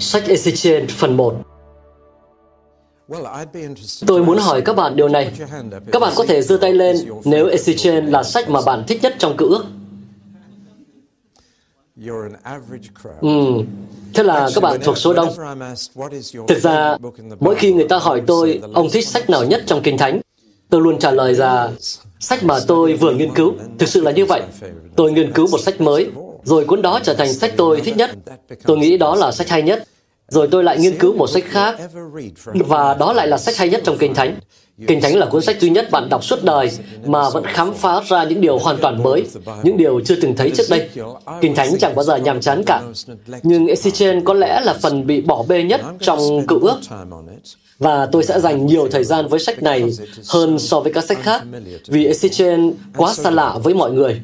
Sách Ezekiel phần 1. Tôi muốn hỏi các bạn điều này. Các bạn có thể giơ tay lên nếu Ezekiel là sách mà bạn thích nhất trong Cựu Ước. Thế là các bạn thuộc số đông. Thực ra, mỗi khi người ta hỏi tôi, ông thích sách nào nhất trong Kinh Thánh, tôi luôn trả lời là sách mà tôi vừa nghiên cứu. Thực sự là như vậy. Tôi nghiên cứu một sách mới, rồi cuốn đó trở thành sách tôi thích nhất. Tôi nghĩ đó là sách hay nhất. Rồi tôi lại nghiên cứu một sách khác, và đó lại là sách hay nhất trong Kinh Thánh. Kinh Thánh là cuốn sách duy nhất bạn đọc suốt đời mà vẫn khám phá ra những điều hoàn toàn mới, những điều chưa từng thấy trước đây. Kinh Thánh chẳng bao giờ nhàm chán cả. Nhưng Ezekiel có lẽ là phần bị bỏ bê nhất trong Cựu Ước. Và tôi sẽ dành nhiều thời gian với sách này hơn so với các sách khác, vì Ezekiel quá xa lạ với mọi người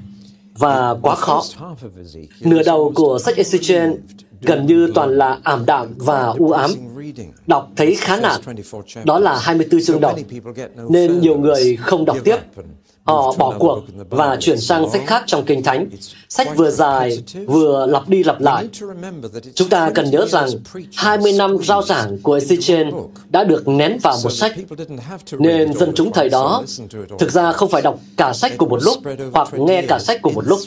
và quá khó. Nửa đầu của sách Ezekiel gần như toàn là ảm đạm và u ám, đọc thấy khá nản. Đó là 24 chương đầu, nên nhiều người không đọc tiếp. Họ bỏ cuộc và chuyển sang sách khác trong Kinh Thánh. Sách vừa dài, vừa lặp đi lặp lại. Chúng ta cần nhớ rằng 20 năm rao giảng của Ezekiel đã được nén vào một sách, nên dân chúng thời đó thực ra không phải đọc cả sách cùng một lúc hoặc nghe cả sách cùng một lúc.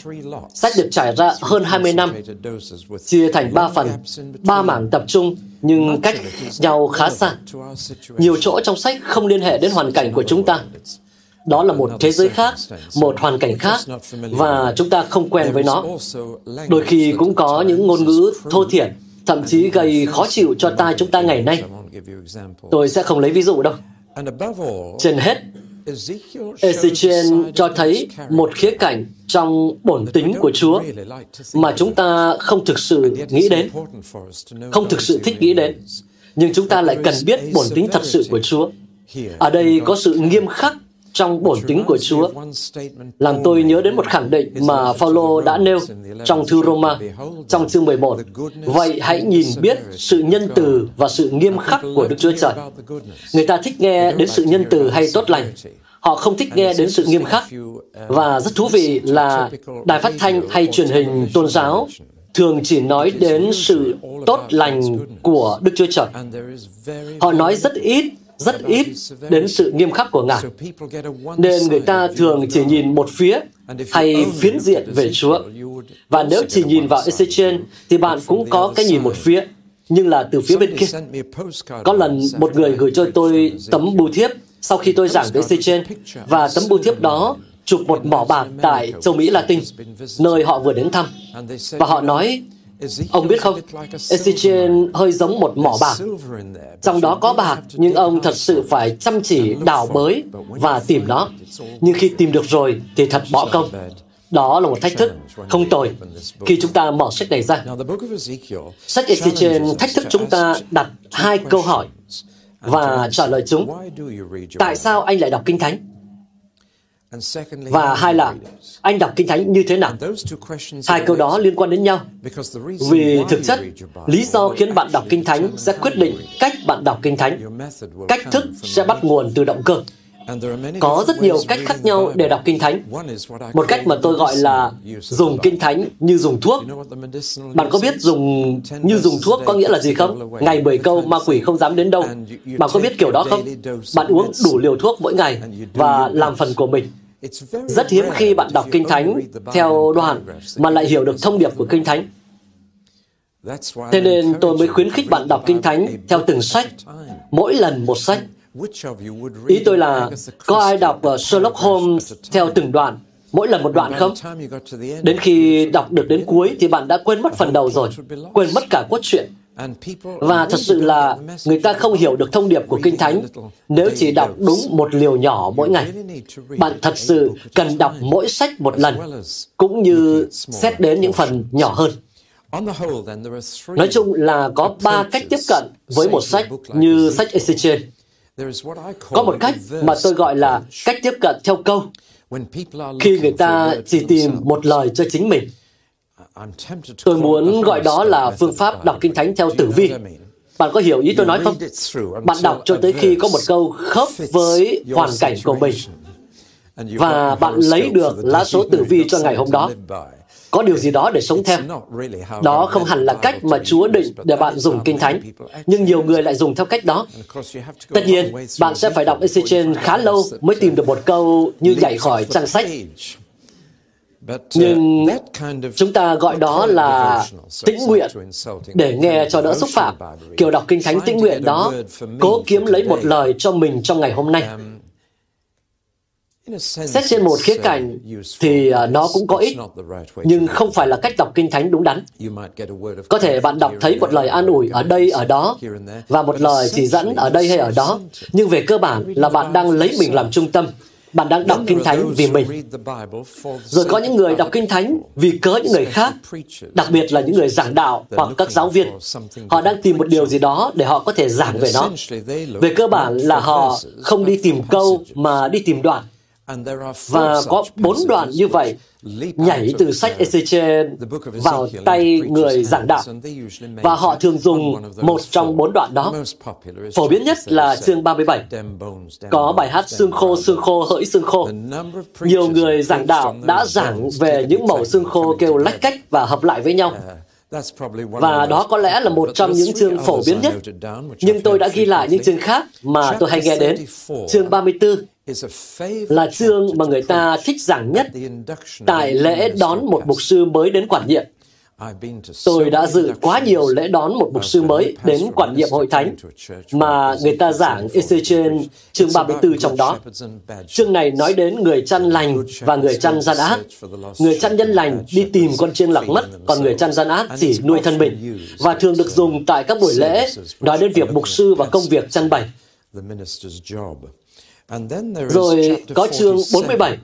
Sách được trải ra hơn 20 năm, chia thành 3 phần, 3 mảng tập trung, nhưng cách nhau khá xa. Nhiều chỗ trong sách không liên hệ đến hoàn cảnh của chúng ta. Đó là một thế giới khác, một hoàn cảnh khác, và chúng ta không quen với nó. Đôi khi cũng có những ngôn ngữ thô thiển, thậm chí gây khó chịu cho tai chúng ta ngày nay. Tôi sẽ không lấy ví dụ đâu. Trên hết, Ezekiel cho thấy một khía cạnh trong bổn tính của Chúa mà chúng ta không thực sự nghĩ đến, không thực sự thích nghĩ đến, nhưng chúng ta lại cần biết bổn tính thật sự của Chúa. Ở đây có sự nghiêm khắc trong bổn tính của Chúa, làm tôi nhớ đến một khẳng định mà Phao-lô đã nêu trong thư Roma, trong chương 11. Vậy hãy nhìn biết sự nhân từ và sự nghiêm khắc của Đức Chúa Trời. Người ta thích nghe đến sự nhân từ hay tốt lành. Họ không thích nghe đến sự nghiêm khắc. Và rất thú vị là đài phát thanh hay truyền hình tôn giáo thường chỉ nói đến sự tốt lành của Đức Chúa Trời. Họ nói rất ít đến sự nghiêm khắc của Ngài, nên người ta thường chỉ nhìn một phía hay phiến diện về Chúa. Và nếu chỉ nhìn vào Ezekiel thì bạn cũng có cái nhìn một phía, nhưng là từ phía bên kia. Có lần một người gửi cho tôi tấm bưu thiếp sau khi tôi giảng về Ezekiel, và tấm bưu thiếp đó chụp một mỏ bạc tại châu Mỹ Latin, nơi họ vừa đến thăm, và họ nói: "Ông biết không, Ezekiel hơi giống một mỏ bạc. Trong đó có bạc, nhưng ông thật sự phải chăm chỉ đào bới và tìm nó. Nhưng khi tìm được rồi thì thật bỏ công." Đó là một thách thức không tồi khi chúng ta mở sách này ra. Sách Ezekiel thách thức chúng ta đặt 2 câu hỏi và trả lời chúng. Tại sao anh lại đọc Kinh Thánh? Và 2 là, anh đọc Kinh Thánh như thế nào? 2 câu đó liên quan đến nhau, vì thực chất, lý do khiến bạn đọc Kinh Thánh sẽ quyết định cách bạn đọc Kinh Thánh. Cách thức sẽ bắt nguồn từ động cơ. Có rất nhiều cách khác nhau để đọc Kinh Thánh. Một cách mà tôi gọi là dùng Kinh Thánh như dùng thuốc. Bạn có biết dùng thuốc có nghĩa là gì không? Ngày 10 câu ma quỷ không dám đến đâu. Bạn có biết kiểu đó không? Bạn uống đủ liều thuốc mỗi ngày và làm phần của mình. Rất hiếm khi bạn đọc Kinh Thánh theo đoạn mà lại hiểu được thông điệp của Kinh Thánh. Thế nên tôi mới khuyến khích bạn đọc Kinh Thánh theo từng sách, mỗi lần một sách. Ý tôi là, có ai đọc Sherlock Holmes theo từng đoạn, mỗi lần một đoạn không? Đến khi đọc được đến cuối thì bạn đã quên mất phần đầu rồi, quên mất cả cốt truyện. Và thật sự là người ta không hiểu được thông điệp của Kinh Thánh nếu chỉ đọc đúng một liều nhỏ mỗi ngày. Bạn thật sự cần đọc mỗi sách một lần, cũng như xét đến những phần nhỏ hơn. Nói chung là có 3 cách tiếp cận với một sách như sách Ezekiel. Có một cách mà tôi gọi là cách tiếp cận theo câu. Khi người ta chỉ tìm một lời cho chính mình, tôi muốn gọi đó là phương pháp đọc Kinh Thánh theo tử vi. Bạn có hiểu ý tôi nói không? Bạn đọc cho tới khi có một câu khớp với hoàn cảnh của mình và bạn lấy được lá số tử vi cho ngày hôm đó. Có điều gì đó để sống theo. Đó không hẳn là cách mà Chúa định để bạn dùng Kinh Thánh, nhưng nhiều người lại dùng theo cách đó. Tất nhiên, bạn sẽ phải đọc Ezekiel khá lâu mới tìm được một câu như nhảy khỏi trang sách. Nhưng chúng ta gọi đó là tĩnh nguyện để nghe cho đỡ xúc phạm. Kiểu đọc Kinh Thánh tĩnh nguyện đó cố kiếm lấy một lời cho mình trong ngày hôm nay. Xét trên một khía cạnh thì nó cũng có ích, nhưng không phải là cách đọc Kinh Thánh đúng đắn. Có thể bạn đọc thấy một lời an ủi ở đây, ở đó, và một lời chỉ dẫn ở đây hay ở đó, nhưng về cơ bản là bạn đang lấy mình làm trung tâm. Bạn đang đọc Kinh Thánh vì mình. Rồi có những người đọc Kinh Thánh vì cớ những người khác, đặc biệt là những người giảng đạo hoặc các giáo viên. Họ đang tìm một điều gì đó để họ có thể giảng về nó. Về cơ bản là họ không đi tìm câu mà đi tìm đoạn. Và có 4 đoạn như vậy nhảy từ sách Ezekiel vào tay người giảng đạo, và họ thường dùng một trong 4 đoạn đó. Phổ biến nhất là chương 37, có bài hát xương khô hỡi xương khô. Nhiều người giảng đạo đã giảng về những mẩu xương khô kêu lách cách và hợp lại với nhau. Và đó có lẽ là một trong những chương phổ biến nhất, nhưng tôi đã ghi lại những chương khác mà tôi hay nghe đến. Chương 34 là chương mà người ta thích giảng nhất tại lễ đón một mục sư mới đến quản nhiệm. Tôi đã dự quá nhiều lễ đón một mục sư mới đến quản nhiệm hội thánh mà người ta giảng Ezekiel chương 34 trong đó. Chương này nói đến người chăn lành và người chăn gian ác. Người chăn nhân lành đi tìm con chiên lạc mất, còn người chăn gian ác chỉ nuôi thân mình, và thường được dùng tại các buổi lễ nói đến việc mục sư và công việc chăn bày. Rồi có chương 47,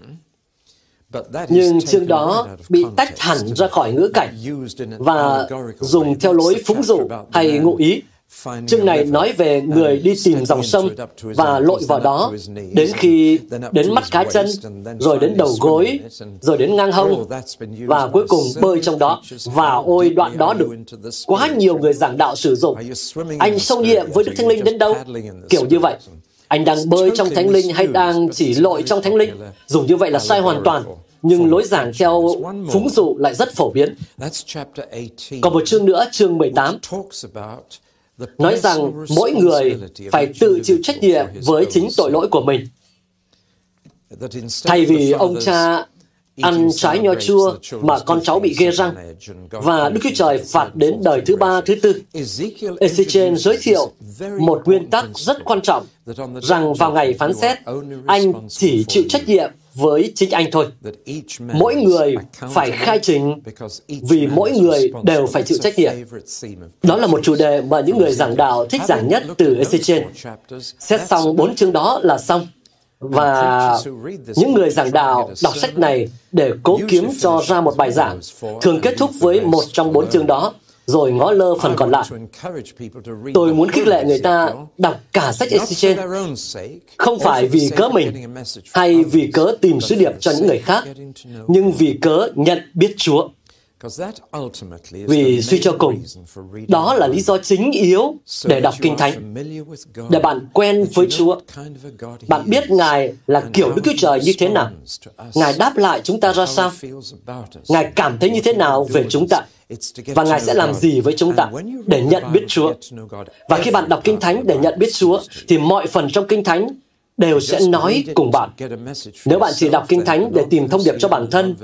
nhưng chương đó bị tách hẳn ra khỏi ngữ cảnh và dùng theo lối phúng dụ hay ngụ ý. Chương này nói về người đi tìm dòng sông và lội vào đó đến khi đến mắt cá chân, rồi đến đầu gối, rồi đến ngang hông, và cuối cùng bơi trong đó. Và ôi, đoạn đó được quá nhiều người giảng đạo sử dụng. Anh sâu nhiệm với Đức Thánh Linh đến đâu? Kiểu như vậy. Anh đang bơi trong Thánh Linh hay đang chỉ lội trong Thánh Linh? Dùng như vậy là sai hoàn toàn, nhưng lối giảng theo phúng dụ lại rất phổ biến. Còn một chương nữa, chương 18, nói rằng mỗi người phải tự chịu trách nhiệm với chính tội lỗi của mình. Thay vì ông cha ăn trái nho chua mà con cháu bị ghê răng, và Đức Chúa Trời phạt đến đời thứ 3, thứ 4. Ezekiel giới thiệu một nguyên tắc rất quan trọng, rằng vào ngày phán xét, anh chỉ chịu trách nhiệm với chính anh thôi. Mỗi người phải khai trình vì mỗi người đều phải chịu trách nhiệm. Đó là một chủ đề mà những người giảng đạo thích giảng nhất từ Ezekiel. Xét xong 4 chương đó là xong. Và những người giảng đạo đọc sách này để cố kiếm cho ra một bài giảng thường kết thúc với một trong 4 chương đó, rồi ngó lơ phần còn lại. Tôi muốn khích lệ người ta đọc cả sách Ezekiel, không phải vì cớ mình hay vì cớ tìm sứ điệp cho những người khác, nhưng vì cớ nhận biết Chúa. Vì suy cho cùng, đó là lý do chính yếu để đọc Kinh Thánh, để bạn quen với Chúa, bạn biết Ngài là kiểu Đức Chúa Trời như thế nào, Ngài đáp lại chúng ta ra sao, Ngài cảm thấy như thế nào về chúng ta, và Ngài sẽ làm gì với chúng ta để nhận biết Chúa. Và khi bạn đọc Kinh Thánh để nhận biết Chúa, thì mọi phần trong Kinh Thánh đều sẽ nói cùng bạn. Nếu bạn chỉ đọc Kinh Thánh để tìm thông điệp cho bản thân,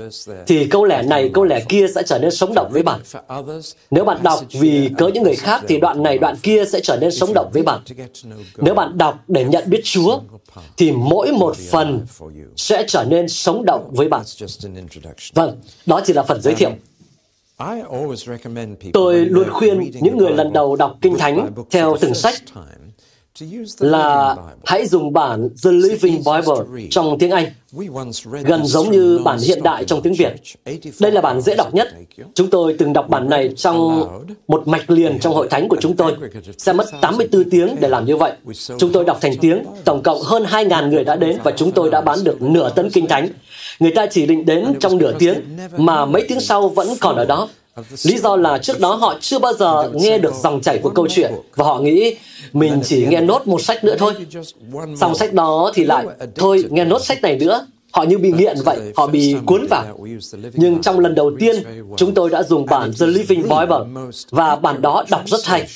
thì câu lẻ này, câu lẻ kia sẽ trở nên sống động với bạn. Nếu bạn đọc vì cớ những người khác, thì đoạn này, đoạn kia sẽ trở nên sống động với bạn. Nếu bạn đọc để nhận biết Chúa, thì mỗi một phần sẽ trở nên sống động với bạn. Vâng, đó chỉ là phần giới thiệu. Tôi luôn khuyên những người lần đầu đọc Kinh Thánh theo từng sách là hãy dùng bản The Living Bible trong tiếng Anh, gần giống như bản hiện đại trong tiếng Việt. Đây là bản dễ đọc nhất. Chúng tôi từng đọc bản này trong một mạch liền trong hội thánh của chúng tôi. Sẽ mất 84 tiếng để làm như vậy. Chúng tôi đọc thành tiếng, tổng cộng hơn 2.000 người đã đến và chúng tôi đã bán được nửa tấn kinh thánh. Người ta chỉ định đến trong nửa tiếng mà mấy tiếng sau vẫn còn ở đó. Lý do là trước đó họ chưa bao giờ nghe được dòng chảy của câu chuyện và họ nghĩ mình chỉ nghe nốt một sách nữa thôi. Xong sách đó thì lại, thôi nghe nốt sách này nữa. Họ như bị nghiện vậy, họ bị cuốn vào. Nhưng trong lần đầu tiên, chúng tôi đã dùng bản The Living Bible và bản đó đọc rất hay.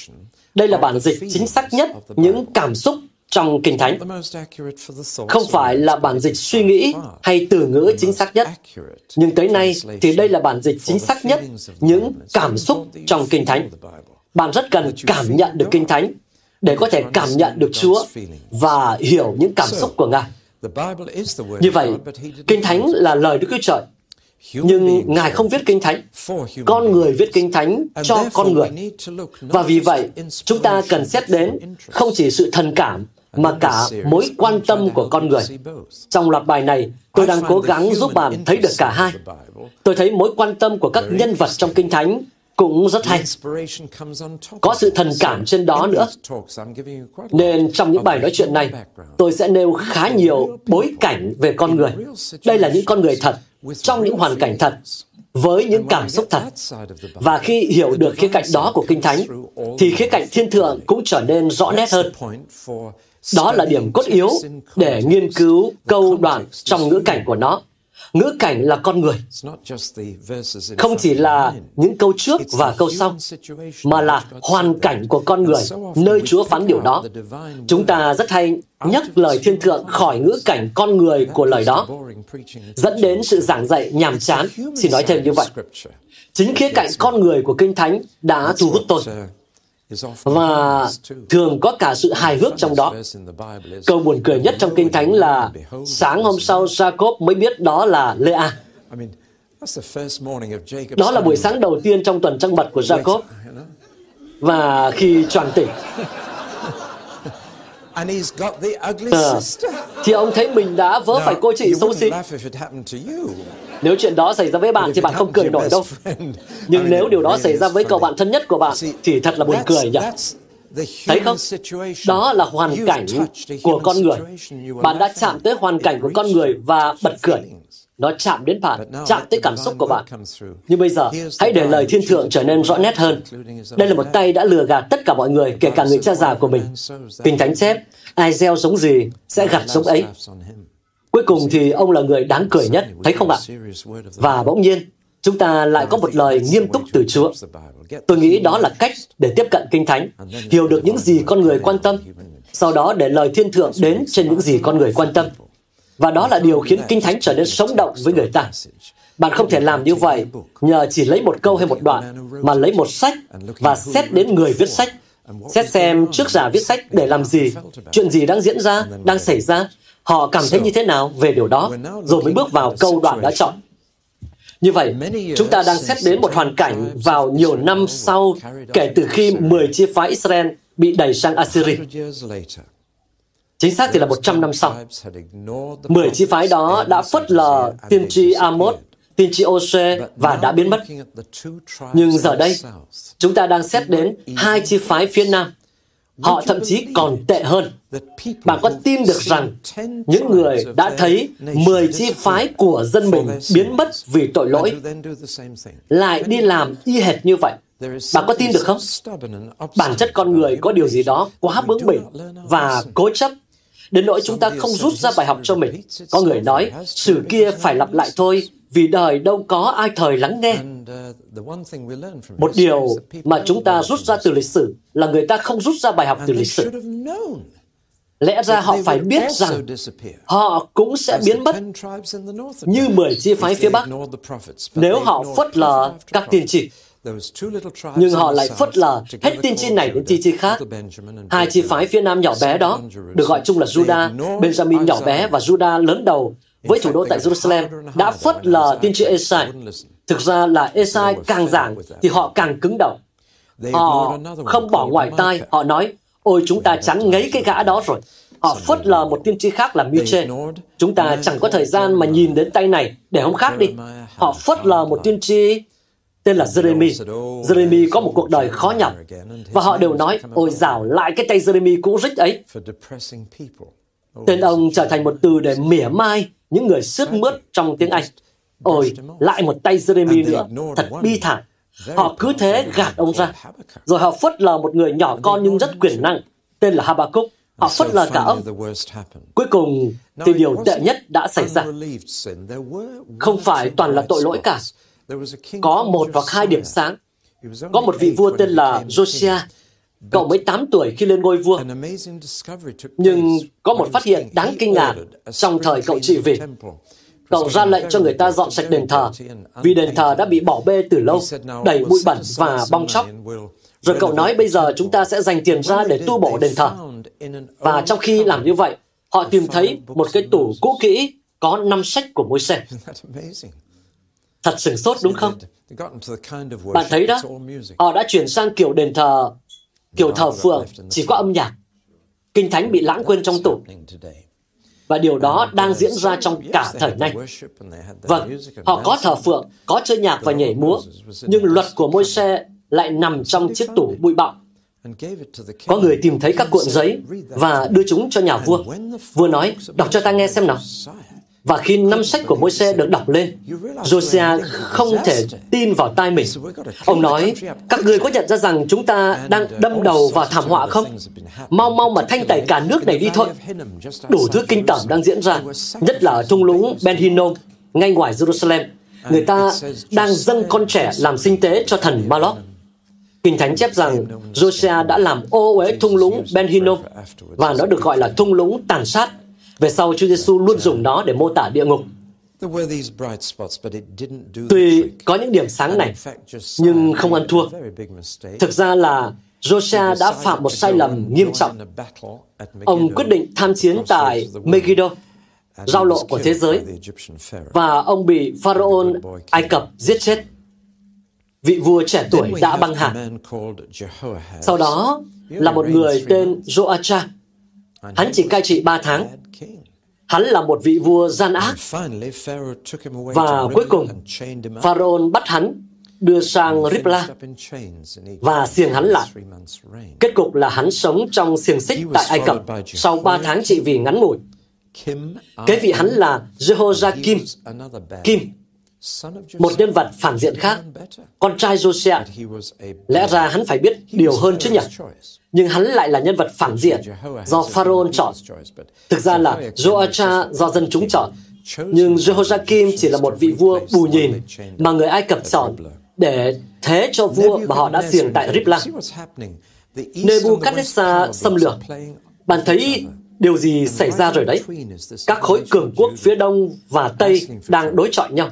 Đây là bản dịch chính xác nhất những cảm xúc trong Kinh Thánh. Không phải là bản dịch suy nghĩ hay từ ngữ chính xác nhất, nhưng tới nay thì đây là bản dịch chính xác nhất những cảm xúc trong Kinh Thánh. Bạn rất cần cảm nhận được Kinh Thánh để có thể cảm nhận được Chúa và hiểu những cảm xúc của Ngài. Như vậy, Kinh Thánh là lời Đức Chúa Trời, nhưng Ngài không viết Kinh Thánh. Con người viết Kinh Thánh cho con người. Và vì vậy, chúng ta cần xét đến không chỉ sự thần cảm, mà cả mối quan tâm của con người. Trong loạt bài này, tôi đang cố gắng giúp bạn thấy được cả hai. Tôi thấy mối quan tâm của các nhân vật trong Kinh Thánh cũng rất hay. Có sự thần cảm trên đó nữa. Nên trong những bài nói chuyện này, tôi sẽ nêu khá nhiều bối cảnh về con người. Đây là những con người thật, trong những hoàn cảnh thật, với những cảm xúc thật. Và khi hiểu được khía cạnh đó của Kinh Thánh, thì khía cạnh thiên thượng cũng trở nên rõ nét hơn. Đó là điểm cốt yếu để nghiên cứu câu đoạn trong ngữ cảnh của nó. Ngữ cảnh là con người. Không chỉ là những câu trước và câu sau, mà là hoàn cảnh của con người, nơi Chúa phán điều đó. Chúng ta rất hay nhắc lời thiên thượng khỏi ngữ cảnh con người của lời đó, dẫn đến sự giảng dạy nhàm chán. Xin nói thêm như vậy. Chính khía cạnh con người của Kinh Thánh đã thu hút tôi. Và thường có cả sự hài hước trong đó. Câu buồn cười nhất trong Kinh Thánh là sáng hôm sau Jacob mới biết đó là Lea. Đó là buổi sáng đầu tiên trong tuần trăng mật của Jacob. Và khi choàng tỉnh, thì ông thấy mình đã vớ phải cô chị xấu xí. Nếu chuyện đó xảy ra với bạn thì bạn không cười nổi đâu. Nhưng nếu điều đó xảy ra với cậu bạn thân nhất của bạn thì thật là buồn cười nhỉ? Thấy không? Đó là hoàn cảnh của con người. Bạn đã chạm tới hoàn cảnh của con người và bật cười. Nó chạm đến bạn, chạm tới cảm xúc của bạn. Nhưng bây giờ, hãy để lời thiên thượng trở nên rõ nét hơn. Đây là một tay đã lừa gạt tất cả mọi người, kể cả người cha già của mình. Kinh Thánh chép, ai gieo giống gì sẽ gặt giống ấy. Cuối cùng thì ông là người đáng cười nhất, thấy không ạ? Và bỗng nhiên, chúng ta lại có một lời nghiêm túc từ Chúa. Tôi nghĩ đó là cách để tiếp cận Kinh Thánh, hiểu được những gì con người quan tâm, sau đó để lời thiên thượng đến trên những gì con người quan tâm. Và đó là điều khiến Kinh Thánh trở nên sống động với người ta. Bạn không thể làm như vậy nhờ chỉ lấy một câu hay một đoạn, mà lấy một sách và xét đến người viết sách, xét xem trước giả viết sách để làm gì, chuyện gì đang diễn ra, đang xảy ra, họ cảm thấy như thế nào về điều đó, rồi mới bước vào câu đoạn đã chọn. Như vậy, chúng ta đang xét đến một hoàn cảnh vào nhiều năm sau kể từ khi 10 chi phái Israel bị đẩy sang Assyria. Chính xác thì là 100 năm sau. 10 chi phái đó đã phớt lờ tiên tri Amos, tiên tri Ose và đã biến mất. Nhưng giờ đây, chúng ta đang xét đến hai chi phái phía Nam. Họ thậm chí còn tệ hơn. Bạn có tin được rằng những người đã thấy 10 chi phái của dân mình biến mất vì tội lỗi lại đi làm y hệt như vậy? Bạn có tin được không? Bản chất con người có điều gì đó quá bướng bỉnh và cố chấp, đến nỗi chúng ta không rút ra bài học cho mình. Có người nói, sự kia phải lặp lại thôi, vì đời đâu có ai thời lắng nghe. Một điều mà chúng ta rút ra từ lịch sử là người ta không rút ra bài học từ lịch sử. Lẽ ra họ phải biết rằng họ cũng sẽ biến mất như 10 chi phái phía Bắc nếu họ phớt lờ các tiên tri. Nhưng họ lại phớt lờ hết tiên tri này đến tiên tri khác. Hai chi phái phía Nam nhỏ bé đó, được gọi chung là Judah, Benjamin nhỏ bé và Judah lớn đầu, với thủ đô tại Jerusalem, đã phớt lờ tiên tri Esai. Thực ra là Esai càng giảng thì họ càng cứng đầu. Họ không bỏ ngoài tai, họ nói, Ôi, chúng ta chán ngấy cái gã đó rồi. Họ phớt lờ một tiên tri khác là Miche. Chúng ta chẳng có thời gian mà nhìn đến tay này, để hôm khác đi. Họ phớt lờ một tiên tri tên là Jeremy. Jeremy có một cuộc đời khó nhọc. Và họ đều nói, ôi dào lại cái tay Jeremy cũ rích ấy. Tên ông trở thành một từ để mỉa mai những người sướt mướt trong tiếng Anh. Ôi, lại một tay Jeremy nữa, thật bi thảm. Họ cứ thế gạt ông ra. Rồi họ phớt lờ một người nhỏ con nhưng rất quyền năng, tên là Habakkuk. Họ phớt lờ cả ông. Cuối cùng thì điều tệ nhất đã xảy ra. Không phải toàn là tội lỗi cả. Có một hoặc hai điểm sáng. Có một vị vua tên là Josiah. Cậu mới 8 tuổi khi lên ngôi vua. Nhưng có một phát hiện đáng kinh ngạc trong thời cậu trị vì. Cậu ra lệnh cho người ta dọn sạch đền thờ, vì đền thờ đã bị bỏ bê từ lâu, đầy bụi bẩn và bong tróc. Rồi cậu nói bây giờ chúng ta sẽ dành tiền ra để tu bổ đền thờ. Và trong khi làm như vậy, họ tìm thấy một cái tủ cũ kỹ có 5 sách của Môi-se. Thật sửng sốt đúng không? Bạn thấy đó, họ đã chuyển sang kiểu thờ phượng, chỉ có âm nhạc. Kinh Thánh bị lãng quên trong tủ. Và điều đó đang diễn ra trong cả thời nay. Vâng, họ có thờ phượng, có chơi nhạc và nhảy múa, nhưng luật của Môi-se lại nằm trong chiếc tủ bụi bặm. Có người tìm thấy các cuộn giấy và đưa chúng cho nhà vua. Vua nói, đọc cho ta nghe xem nào. Và khi 5 sách của Môi-se được đọc lên, Josiah không thể tin vào tai mình. Ông nói, các người có nhận ra rằng chúng ta đang đâm đầu vào thảm họa không? Mau mau mà thanh tẩy cả nước này đi thôi. Đủ thứ kinh tởm đang diễn ra, nhất là ở thung lũng Ben-Hinnom, ngay ngoài Jerusalem. Người ta đang dâng con trẻ làm sinh tế cho thần Baloch. Kinh Thánh chép rằng Josiah đã làm ô uế thung lũng Ben-Hinnom, và nó được gọi là thung lũng tàn sát. Về sau, Chúa Giê-xu luôn dùng nó để mô tả địa ngục. Tuy có những điểm sáng này, nhưng không ăn thua. Thực ra là Josiah đã phạm một sai lầm nghiêm trọng. Ông quyết định tham chiến tại Megiddo, giao lộ của thế giới, và ông bị Pharaoh Ai Cập giết chết. Vị vua trẻ tuổi đã băng hà. Sau đó là một người tên Joachim. Hắn chỉ cai trị 3 tháng. Hắn là một vị vua gian ác. Và cuối cùng, Pharaoh bắt hắn, đưa sang Riblah và xiềng hắn lại. Kết cục là hắn sống trong xiềng xích tại Ai Cập sau 3 tháng trị vì ngắn ngủi. Kế vị hắn là Jehoiakim, Kim, một nhân vật phản diện khác, con trai Josiah. Lẽ ra hắn phải biết điều hơn chứ nhỉ? Nhưng hắn lại là nhân vật phản diện do Pharaoh chọn. Thực ra là Joachim do dân chúng chọn, nhưng Jehoiakim chỉ là một vị vua bù nhìn mà người Ai Cập chọn để thế cho vua mà họ đã xiềng tại Riblah. Nebuchadnezzar xâm lược. Bạn thấy điều gì xảy ra rồi đấy? Các khối cường quốc phía Đông và Tây đang đối chọi nhau.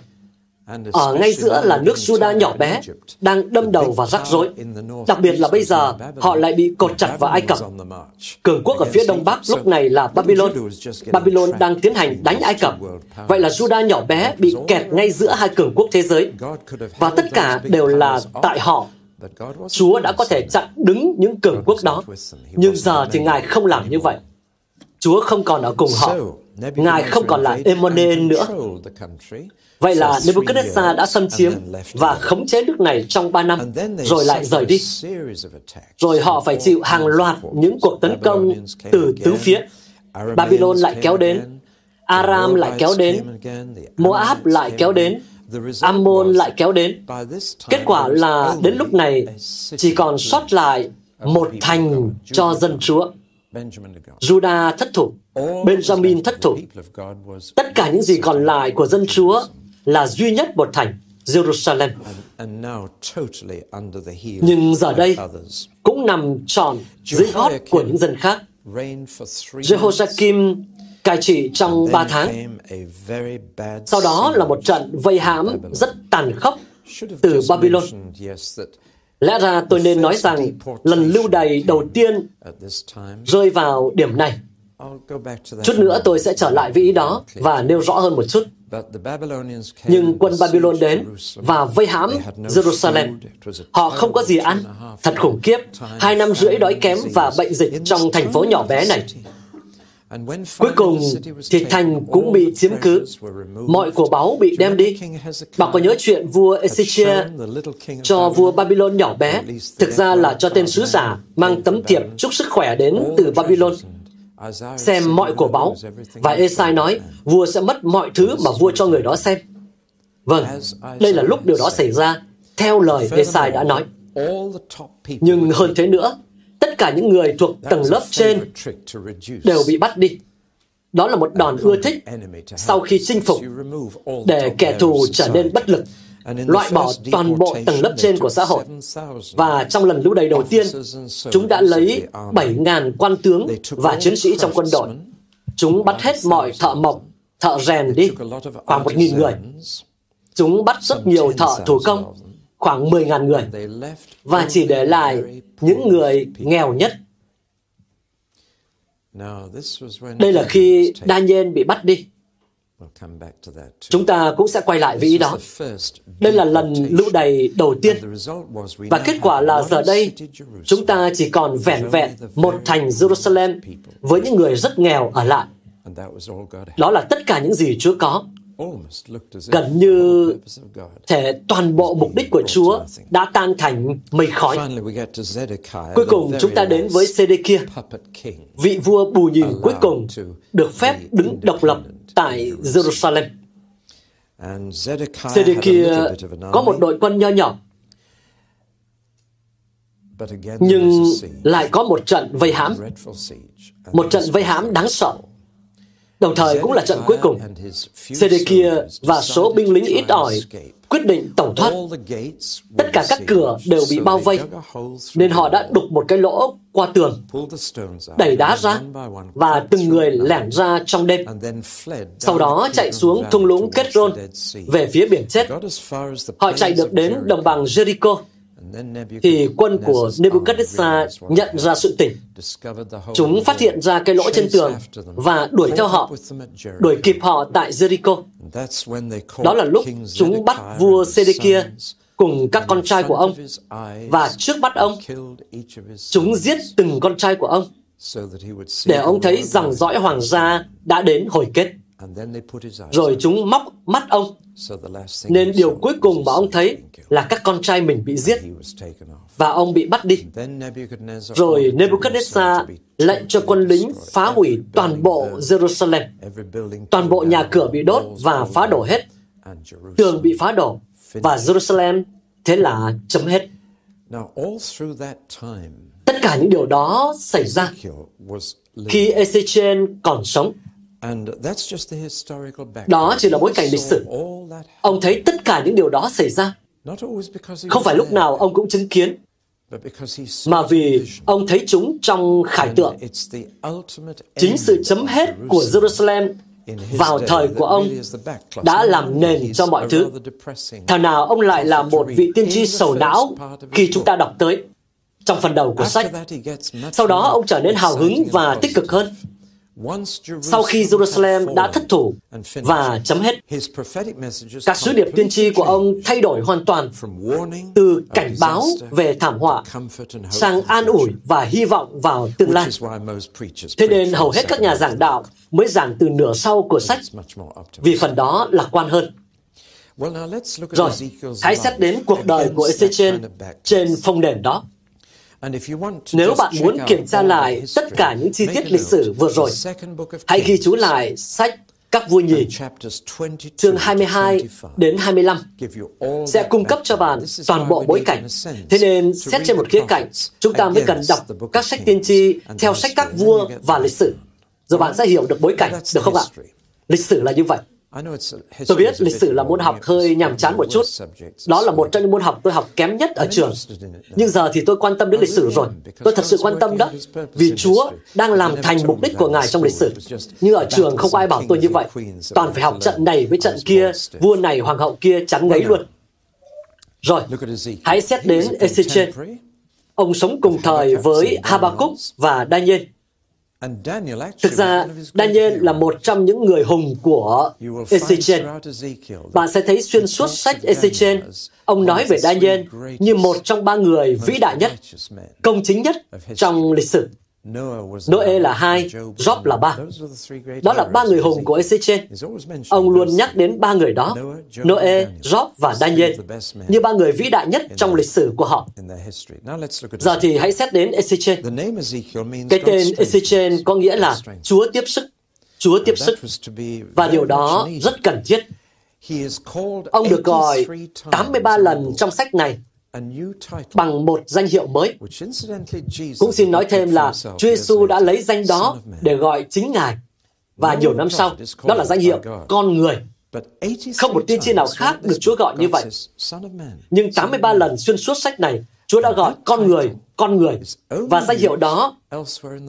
Ở ngay giữa là nước Judah nhỏ bé, đang đâm đầu vào rắc rối. Đặc biệt là bây giờ, họ lại bị cột chặt vào Ai Cập. Cường quốc ở phía Đông Bắc lúc này là Babylon. Babylon đang tiến hành đánh Ai Cập. Vậy là Judah nhỏ bé bị kẹt ngay giữa hai cường quốc thế giới. Và tất cả đều là tại họ. Chúa đã có thể chặn đứng những cường quốc đó, nhưng giờ thì Ngài không làm như vậy. Chúa không còn ở cùng họ. Ngài không còn là Emmanuel nữa. Vậy là Nebuchadnezzar đã xâm chiếm và khống chế nước này trong 3 năm, rồi lại rời đi. Rồi họ phải chịu hàng loạt những cuộc tấn công từ tứ phía. Babylon lại kéo đến, Aram lại kéo đến, Moab lại kéo đến, Ammon lại kéo đến. Kết quả là đến lúc này chỉ còn sót lại một thành cho dân Chúa. Judah thất thủ, Benjamin thất thủ. Tất cả những gì còn lại của dân Chúa là duy nhất một thành, Jerusalem. Nhưng giờ đây cũng nằm trọn dưới gót của những dân khác. Jehoiakim cai trị trong 3 tháng. Sau đó là một trận vây hãm rất tàn khốc từ Babylon. Lẽ ra tôi nên nói rằng lần lưu đày đầu tiên rơi vào điểm này. Chút nữa tôi sẽ trở lại với ý đó và nêu rõ hơn một chút. Nhưng quân Babylon đến và vây hãm Jerusalem. Họ không có gì ăn, thật khủng khiếp, 2 năm rưỡi đói kém và bệnh dịch trong thành phố nhỏ bé này. Cuối cùng thì thành cũng bị chiếm cứ, mọi của báu bị đem đi. Bà có nhớ chuyện vua Ezekiel cho vua Babylon nhỏ bé, thực ra là cho tên sứ giả mang tấm thiệp chúc sức khỏe đến từ Babylon, xem mọi của báu, và Esai nói vua sẽ mất mọi thứ mà vua cho người đó xem. Vâng, đây là lúc điều đó xảy ra, theo lời Esai đã nói. Nhưng hơn thế nữa, tất cả những người thuộc tầng lớp trên đều bị bắt đi. Đó là một đòn ưa thích sau khi chinh phục để kẻ thù trở nên bất lực, loại bỏ toàn bộ tầng lớp trên của xã hội. Và trong lần lũ đầy đầu tiên, chúng đã lấy 7.000 quan tướng và chiến sĩ trong quân đội. Chúng bắt hết mọi thợ mộc, thợ rèn đi, khoảng 1.000 người. Chúng bắt rất nhiều thợ thủ công, khoảng 10.000 người, và chỉ để lại những người nghèo nhất. Đây là khi Daniel bị bắt đi. Chúng ta cũng sẽ quay lại với ý đó. Đây là lần lũ đầy đầu tiên, và kết quả là giờ đây chúng ta chỉ còn vẻn vẹn một thành Jerusalem với những người rất nghèo ở lại. Đó là tất cả những gì Chúa có. Gần như thể toàn bộ mục đích của Chúa đã tan thành mây khói. Cuối cùng chúng ta đến với Zedekiah, vị vua bù nhìn cuối cùng được phép đứng độc lập tại Jerusalem. Zedekiah có một đội quân nho nhỏ, nhưng lại có một trận vây hãm đáng sợ. Đồng thời cũng là trận cuối cùng, Zedekiah và số binh lính ít ỏi quyết định tẩu thoát. Tất cả các cửa đều bị bao vây, nên họ đã đục một cái lỗ qua tường, đẩy đá ra, và từng người lẻn ra trong đêm. Sau đó chạy xuống thung lũng Kedron về phía biển chết. Họ chạy được đến đồng bằng Jericho, thì quân của Nebuchadnezzar nhận ra sự tỉnh. Chúng phát hiện ra cái lỗ trên tường và đuổi theo họ, đuổi kịp họ tại Jericho. Đó là lúc chúng bắt vua Zedekiah cùng các con trai của ông, và trước mắt ông, chúng giết từng con trai của ông, để ông thấy rằng dõi hoàng gia đã đến hồi kết. Rồi chúng móc mắt ông, nên điều cuối cùng mà ông thấy là các con trai mình bị giết, và ông bị bắt đi. Rồi Nebuchadnezzar lệnh cho quân lính phá hủy toàn bộ Jerusalem, toàn bộ nhà cửa bị đốt và phá đổ hết, tường bị phá đổ, và Jerusalem thế là chấm hết. Tất cả những điều đó xảy ra khi Ezekiel còn sống. Đó chỉ là bối cảnh lịch sử. Ông thấy tất cả những điều đó xảy ra. Không phải lúc nào ông cũng chứng kiến, mà vì ông thấy chúng trong khải tượng. Chính sự chấm hết của Jerusalem vào thời của ông đã làm nền cho mọi thứ. Thảo nào ông lại là một vị tiên tri sầu não khi chúng ta đọc tới trong phần đầu của sách. Sau đó ông trở nên hào hứng và tích cực hơn. Sau khi Jerusalem đã thất thủ và chấm hết, các sứ điệp tiên tri của ông thay đổi hoàn toàn, từ cảnh báo về thảm họa sang an ủi và hy vọng vào tương lai. Thế nên hầu hết các nhà giảng đạo mới giảng từ nửa sau của sách, vì phần đó lạc quan hơn. Rồi, hãy xét đến cuộc đời của Ezekiel trên phông nền đó. Nếu bạn muốn kiểm tra lại tất cả những chi tiết lịch sử vừa rồi, hãy ghi chú lại sách Các Vua Nhì, chương 22 đến 25, sẽ cung cấp cho bạn toàn bộ bối cảnh. Thế nên, xét trên một khía cạnh, chúng ta mới cần đọc các sách tiên tri theo sách Các Vua và lịch sử. Rồi bạn sẽ hiểu được bối cảnh, được không ạ? Lịch sử là như vậy. Tôi biết lịch sử là môn học hơi nhàm chán một chút. Đó là một trong những môn học tôi học kém nhất ở trường. Nhưng giờ thì tôi quan tâm đến lịch sử rồi. Tôi thật sự quan tâm đó, vì Chúa đang làm thành mục đích của Ngài trong lịch sử. Nhưng ở trường không ai bảo tôi như vậy. Toàn phải học trận này với trận kia, vua này, hoàng hậu kia, chán ngấy luôn. Rồi, hãy xét đến Ezekiel. Ông sống cùng thời với Habakkuk và Daniel. Thực ra, Daniel là một trong những người hùng của Ezekiel. Bạn sẽ thấy xuyên suốt sách Ezekiel, ông nói về Daniel như một trong ba người vĩ đại nhất, công chính nhất trong lịch sử. Noe là 2, Job là 3. Đó là ba người hùng của Ezekiel. Ông luôn nhắc đến ba người đó, Noe, Job và Daniel, như ba người vĩ đại nhất trong lịch sử của họ. Giờ thì hãy xét đến Ezekiel. Cái tên Ezekiel có nghĩa là Chúa tiếp sức, Chúa tiếp sức, và điều đó rất cần thiết. Ông được gọi 83 lần trong sách này bằng một danh hiệu mới. Cũng xin nói thêm là Chúa Giêsu đã lấy danh đó để gọi chính Ngài, và nhiều năm sau, đó là danh hiệu con người. Không một tiên tri nào khác được Chúa gọi như vậy. Nhưng 83 lần xuyên suốt sách này, Chúa đã gọi con người, và danh hiệu đó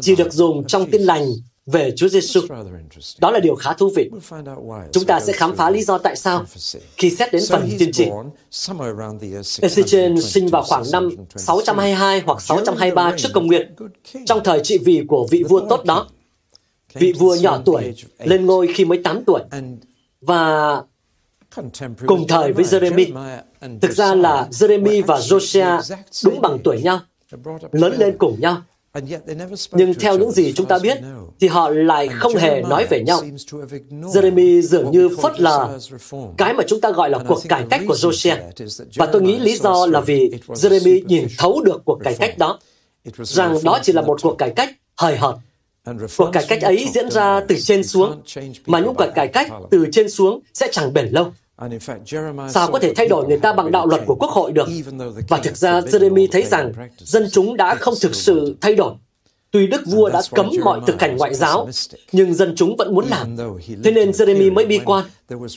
chỉ được dùng trong Tin Lành về Chúa Giêsu. Đó là điều khá thú vị. Chúng ta sẽ khám phá lý do tại sao khi xét đến phần tiên tri. Ezekiel sinh vào khoảng năm 622 hoặc 623 trước công nguyên, trong thời trị vì của vị vua tốt đó. Vị vua nhỏ tuổi, lên ngôi khi mới 8 tuổi, và cùng thời với Jeremiah. Thực ra là Jeremiah và Josiah đúng bằng tuổi nhau, lớn lên cùng nhau. Nhưng theo những gì chúng ta biết, thì họ lại không hề nói về nhau. Jeremiah dường như phớt lờ cái mà chúng ta gọi là cuộc cải cách của Josiah. Và tôi nghĩ lý do là vì Jeremiah nhìn thấu được cuộc cải cách đó, rằng đó chỉ là một cuộc cải cách hời hợt. Cuộc cải cách ấy diễn ra từ trên xuống, mà những cuộc cải cách từ trên xuống sẽ chẳng bền lâu. Sao có thể thay đổi người ta bằng đạo luật của quốc hội được? Và thực ra, Jeremiah thấy rằng dân chúng đã không thực sự thay đổi. Tuy đức vua đã cấm mọi thực hành ngoại giáo, nhưng dân chúng vẫn muốn làm. Thế nên Jeremiah mới bi quan,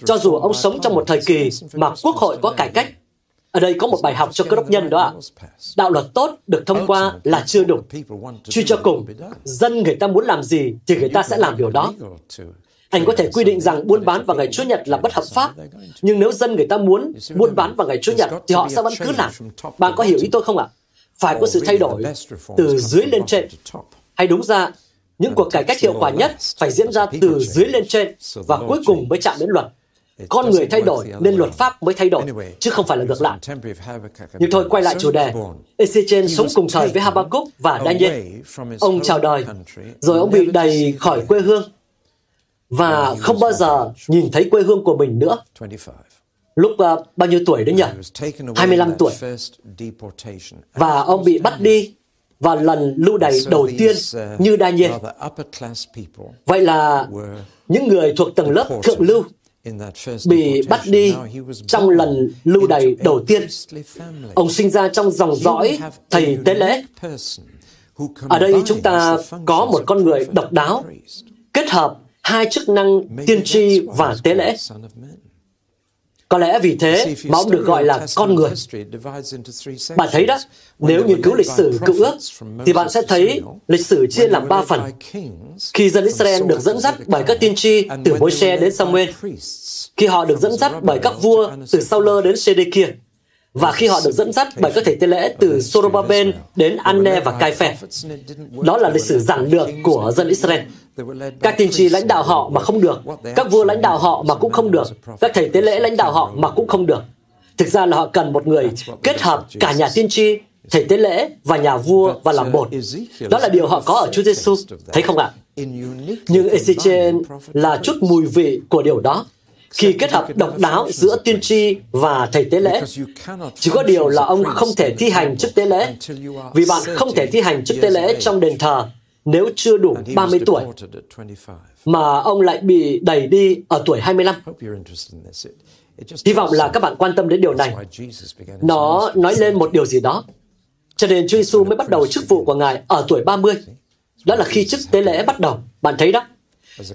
cho dù ông sống trong một thời kỳ mà quốc hội có cải cách. Ở đây có một bài học cho cơ đốc nhân đó ạ. Đạo luật tốt được thông qua là chưa đủ. Truy cho cùng, dân người ta muốn làm gì thì người ta sẽ làm điều đó. Anh có thể quy định rằng buôn bán vào ngày Chủ nhật là bất hợp pháp, nhưng nếu dân người ta muốn buôn bán vào ngày Chủ nhật thì họ sẽ vẫn cứ làm. Bạn có hiểu ý tôi không ạ? Phải có sự thay đổi từ dưới lên trên. Hay đúng ra, những cuộc cải cách hiệu quả nhất phải diễn ra từ dưới lên trên và cuối cùng mới chạm đến luật. Con người thay đổi nên luật pháp mới thay đổi, chứ không phải là ngược lại. Nhưng thôi, quay lại chủ đề. Ezekiel sống cùng thời với Habakkuk và Daniel. Ông chào đời, rồi ông bị đẩy khỏi quê hương và không bao giờ nhìn thấy quê hương của mình nữa. Lúc bao nhiêu tuổi đấy nhỉ? 25 tuổi. Và ông bị bắt đi vào lần lưu đày đầu tiên như Daniel. Vậy là những người thuộc tầng lớp thượng lưu bị bắt đi trong lần lưu đày đầu tiên. Ông sinh ra trong dòng dõi thầy tế lễ. Ở đây chúng ta có một con người độc đáo, kết hợp hai chức năng tiên tri và tế lễ. Có lẽ vì thế mà ông được gọi là con người. Bạn thấy đó, nếu nghiên cứu lịch sử Cựu Ước, thì bạn sẽ thấy lịch sử chia làm 3 phần. Khi dân Israel được dẫn dắt bởi các tiên tri từ Môi-se đến Samuel, khi họ được dẫn dắt bởi các vua từ Sau-lơ đến Zedekiah, và khi họ được dẫn dắt bởi các thầy tế lễ từ Sorobaben đến Anne và Cai-phe. Đó là lịch sử giản lược của dân Israel. Các tiên tri lãnh đạo họ mà không được, các vua lãnh đạo họ mà cũng không được, các thầy tế lễ lãnh đạo họ mà cũng không được. Thực ra là họ cần một người kết hợp cả nhà tiên tri, thầy tế lễ và nhà vua và làm một. Đó là điều họ có ở Chúa Giêsu, thấy không ạ? Nhưng Ezekiel là chút mùi vị của điều đó, khi kết hợp độc đáo giữa tiên tri và thầy tế lễ. Chỉ có điều là ông không thể thi hành chức tế lễ, vì bạn không thể thi hành chức tế lễ trong đền thờ nếu chưa đủ 30 tuổi, mà ông lại bị đẩy đi ở tuổi 25. Hy vọng là các bạn quan tâm đến điều này. Nó nói lên một điều gì đó. Cho nên Chúa Giêsu mới bắt đầu chức vụ của Ngài ở tuổi 30. Đó là khi chức tế lễ bắt đầu. Bạn thấy đó,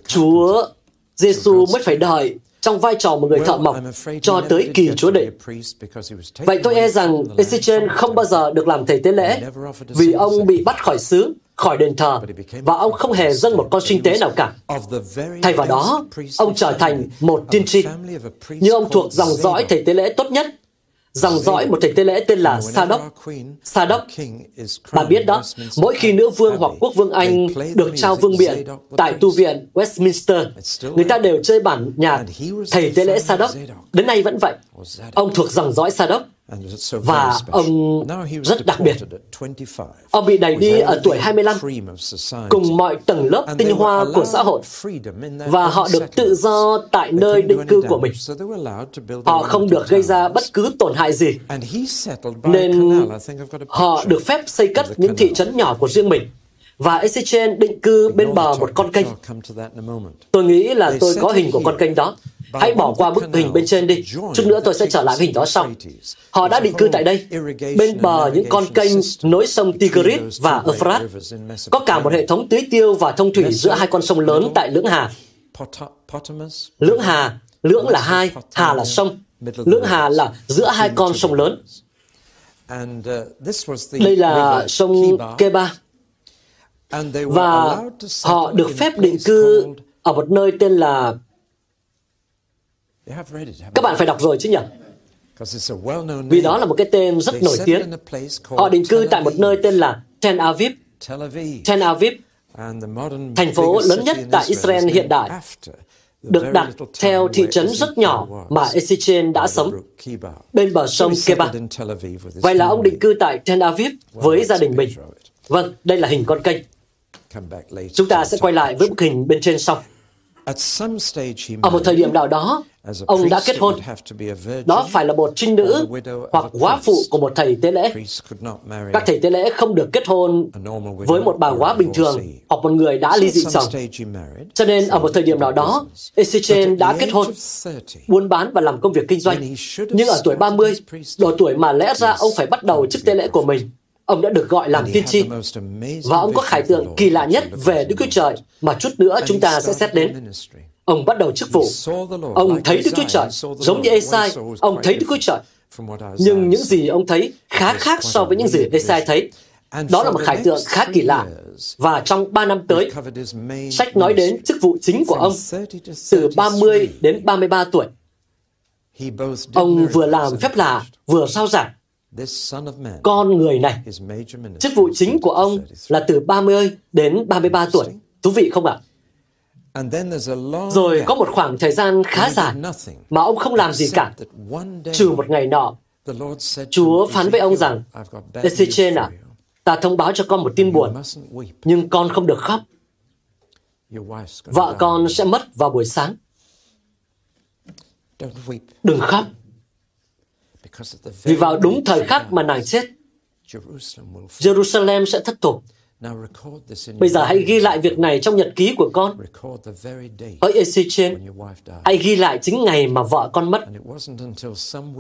Chúa Giêsu mới phải đợi trong vai trò một người thợ mộc cho tới kỳ Chúa định. Vậy tôi e rằng Ezekiel không bao giờ được làm thầy tế lễ, vì ông bị bắt khỏi xứ, khỏi đền thờ, và ông không hề dâng một con sinh tế nào cả. Thay vào đó, ông trở thành một tiên tri. Nhưng ông thuộc dòng dõi thầy tế lễ tốt nhất, dòng dõi một thầy tế lễ tên là Zadok. Bạn biết đó, mỗi khi nữ vương hoặc quốc vương Anh được trao vương miện tại tu viện Westminster, người ta đều chơi bản nhạc thầy tế lễ Zadok. Đến nay vẫn vậy. Ông thuộc dòng dõi Zadok và ông rất đặc biệt. Ông bị đẩy đi ở tuổi 25 cùng mọi tầng lớp tinh hoa của xã hội, và họ được tự do tại nơi định cư của mình. Họ không được gây ra bất cứ tổn hại gì, nên họ được phép xây cất những thị trấn nhỏ của riêng mình. Và Ezekiel định cư bên bờ một con kênh. Tôi nghĩ là tôi có hình của con kênh đó. Hãy bỏ qua bức hình bên trên đi. Chút nữa tôi sẽ trở lại hình đó sau. Họ đã định cư tại đây, bên bờ những con kênh nối sông Tigris và Euphrates. Có cả một hệ thống tưới tiêu và thông thủy giữa hai con sông lớn tại Lưỡng Hà. Lưỡng Hà, Lưỡng là hai, Hà là sông. Lưỡng Hà là giữa hai con sông lớn. Đây là sông Chebar. Và họ được phép định cư ở một nơi tên là... Các bạn phải đọc rồi chứ nhỉ? Vì đó là một cái tên rất nổi tiếng. Họ định cư tại một nơi tên là Tel Aviv. Tel Aviv, thành phố lớn nhất tại Israel hiện đại, được đặt theo thị trấn rất nhỏ mà Ezekiel đã sống, bên bờ sông Chebar. Vậy là ông định cư tại Tel Aviv với gia đình mình. Vâng, đây là hình con kênh. Chúng ta sẽ quay lại với bức hình bên trên sau. Ở một thời điểm nào đó, ông đã kết hôn. Đó phải là một trinh nữ hoặc góa phụ của một thầy tế lễ. Các thầy tế lễ không được kết hôn với một bà góa bình thường hoặc một người đã ly dị chồng. Cho nên ở một thời điểm nào đó, Ezekiel đã kết hôn, buôn bán và làm công việc kinh doanh. Nhưng ở tuổi 30, độ tuổi mà lẽ ra ông phải bắt đầu chức tế lễ của mình, ông đã được gọi làm tiên tri, và ông có khải tượng kỳ lạ nhất về Đức Chúa Trời mà chút nữa chúng ta sẽ xét đến. Ông bắt đầu chức vụ, ông thấy Đức Chúa Trời, giống như Esai, ông thấy Đức Chúa Trời, nhưng những gì ông thấy khá khác so với những gì Esai thấy. Đó là một khải tượng khá kỳ lạ, và trong 3 năm tới, sách nói đến chức vụ chính của ông từ 30 đến 33 tuổi. Ông vừa làm phép lạ, vừa rao giảng. Con người này, chức vụ chính của ông là từ 30 đến 33 tuổi. Thú vị không ạ? Rồi có một khoảng thời gian khá dài mà ông không làm gì cả. Trừ một ngày nọ, Chúa phán với ông rằng, Ezekiel à, ta thông báo cho con một tin buồn, nhưng con không được khóc. Vợ con sẽ mất vào buổi sáng. Đừng khóc. Vì vào đúng thời khắc mà nàng chết, Jerusalem sẽ thất thủ. Bây giờ hãy ghi lại việc này trong nhật ký của con. Ở Ezekiel, hãy ghi lại chính ngày mà vợ con mất.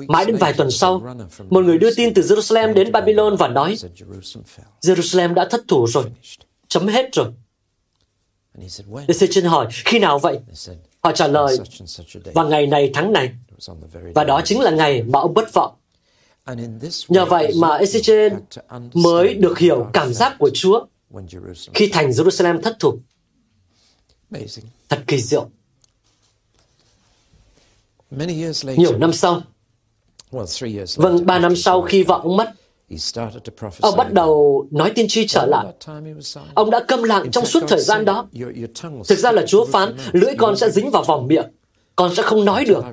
Mãi đến vài tuần sau, một người đưa tin từ Jerusalem đến Babylon và nói, Jerusalem đã thất thủ rồi, chấm hết rồi. Ezekiel hỏi, khi nào vậy? Họ trả lời, vào ngày này tháng này. Và đó chính là ngày mà ông bất vọng. Nhờ vậy mà Ezekiel mới được hiểu cảm giác của Chúa khi thành Jerusalem thất thủ. Thật kỳ diệu. Nhiều năm sau, vâng, 3 năm sau khi vợ ông mất, ông bắt đầu nói tiên tri trở lại. Ông đã câm lặng trong suốt thời gian đó. Thực ra là Chúa phán, lưỡi con sẽ dính vào vòng miệng. Con sẽ không nói được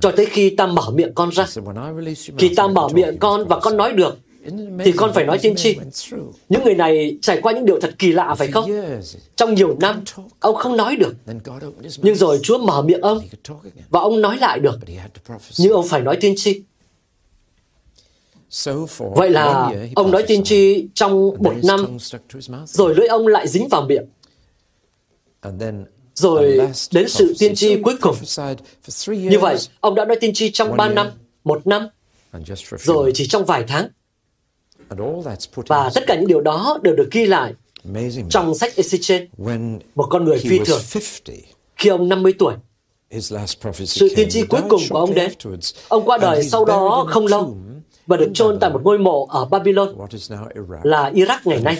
cho tới khi ta mở miệng con ra. Khi ta mở miệng con và con nói được, thì con phải nói tiên tri. Những người này trải qua những điều thật kỳ lạ, phải không? Trong nhiều năm, ông không nói được. Nhưng rồi Chúa mở miệng ông, và ông nói lại được. Nhưng ông phải nói tiên tri. Vậy là ông nói tiên tri trong 1 năm, rồi lưỡi ông lại dính vào miệng. Rồi đến sự tiên tri cuối cùng. Như vậy, ông đã nói tiên tri trong 3 năm, 1 năm, rồi chỉ trong vài tháng. Và tất cả những điều đó đều được ghi lại trong sách Ezekiel, một con người phi thường. Khi ông 50 tuổi, sự tiên tri cuối cùng của ông đến. Ông qua đời sau đó không lâu và được chôn tại một ngôi mộ ở Babylon, là Iraq ngày nay.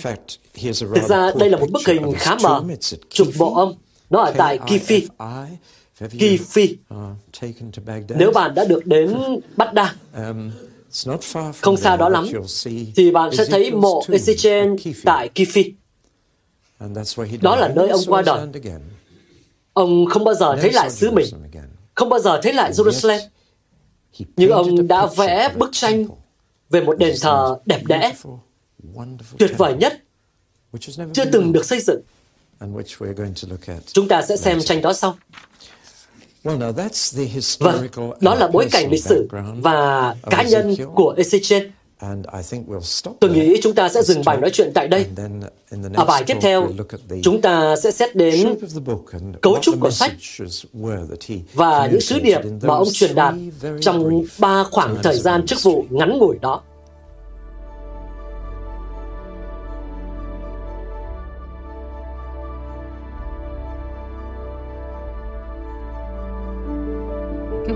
Thực ra, đây là một bức hình khá mờ, chụp bộ ông. Nó ở tại Kifi. Nếu bạn đã được đến Baghdad, Không xa đó lắm, thì bạn sẽ thấy mộ Ezekiel tại Kufa. Đó là nơi ông qua đời. Ông không bao giờ thấy lại xứ mình, không bao giờ thấy lại Jerusalem. Nhưng ông đã vẽ bức tranh về một đền thờ đẹp đẽ, tuyệt vời nhất, chưa từng được xây dựng. Chúng ta sẽ xem tranh đó sau. Vâng, đó là bối cảnh lịch sử và cá nhân của Ezekiel. Tôi nghĩ chúng ta sẽ dừng bài nói chuyện tại đây. Ở bài tiếp theo, chúng ta sẽ xét đến cấu trúc của sách và những sứ điệp mà ông truyền đạt trong 3 khoảng thời gian chức vụ ngắn ngủi đó. Các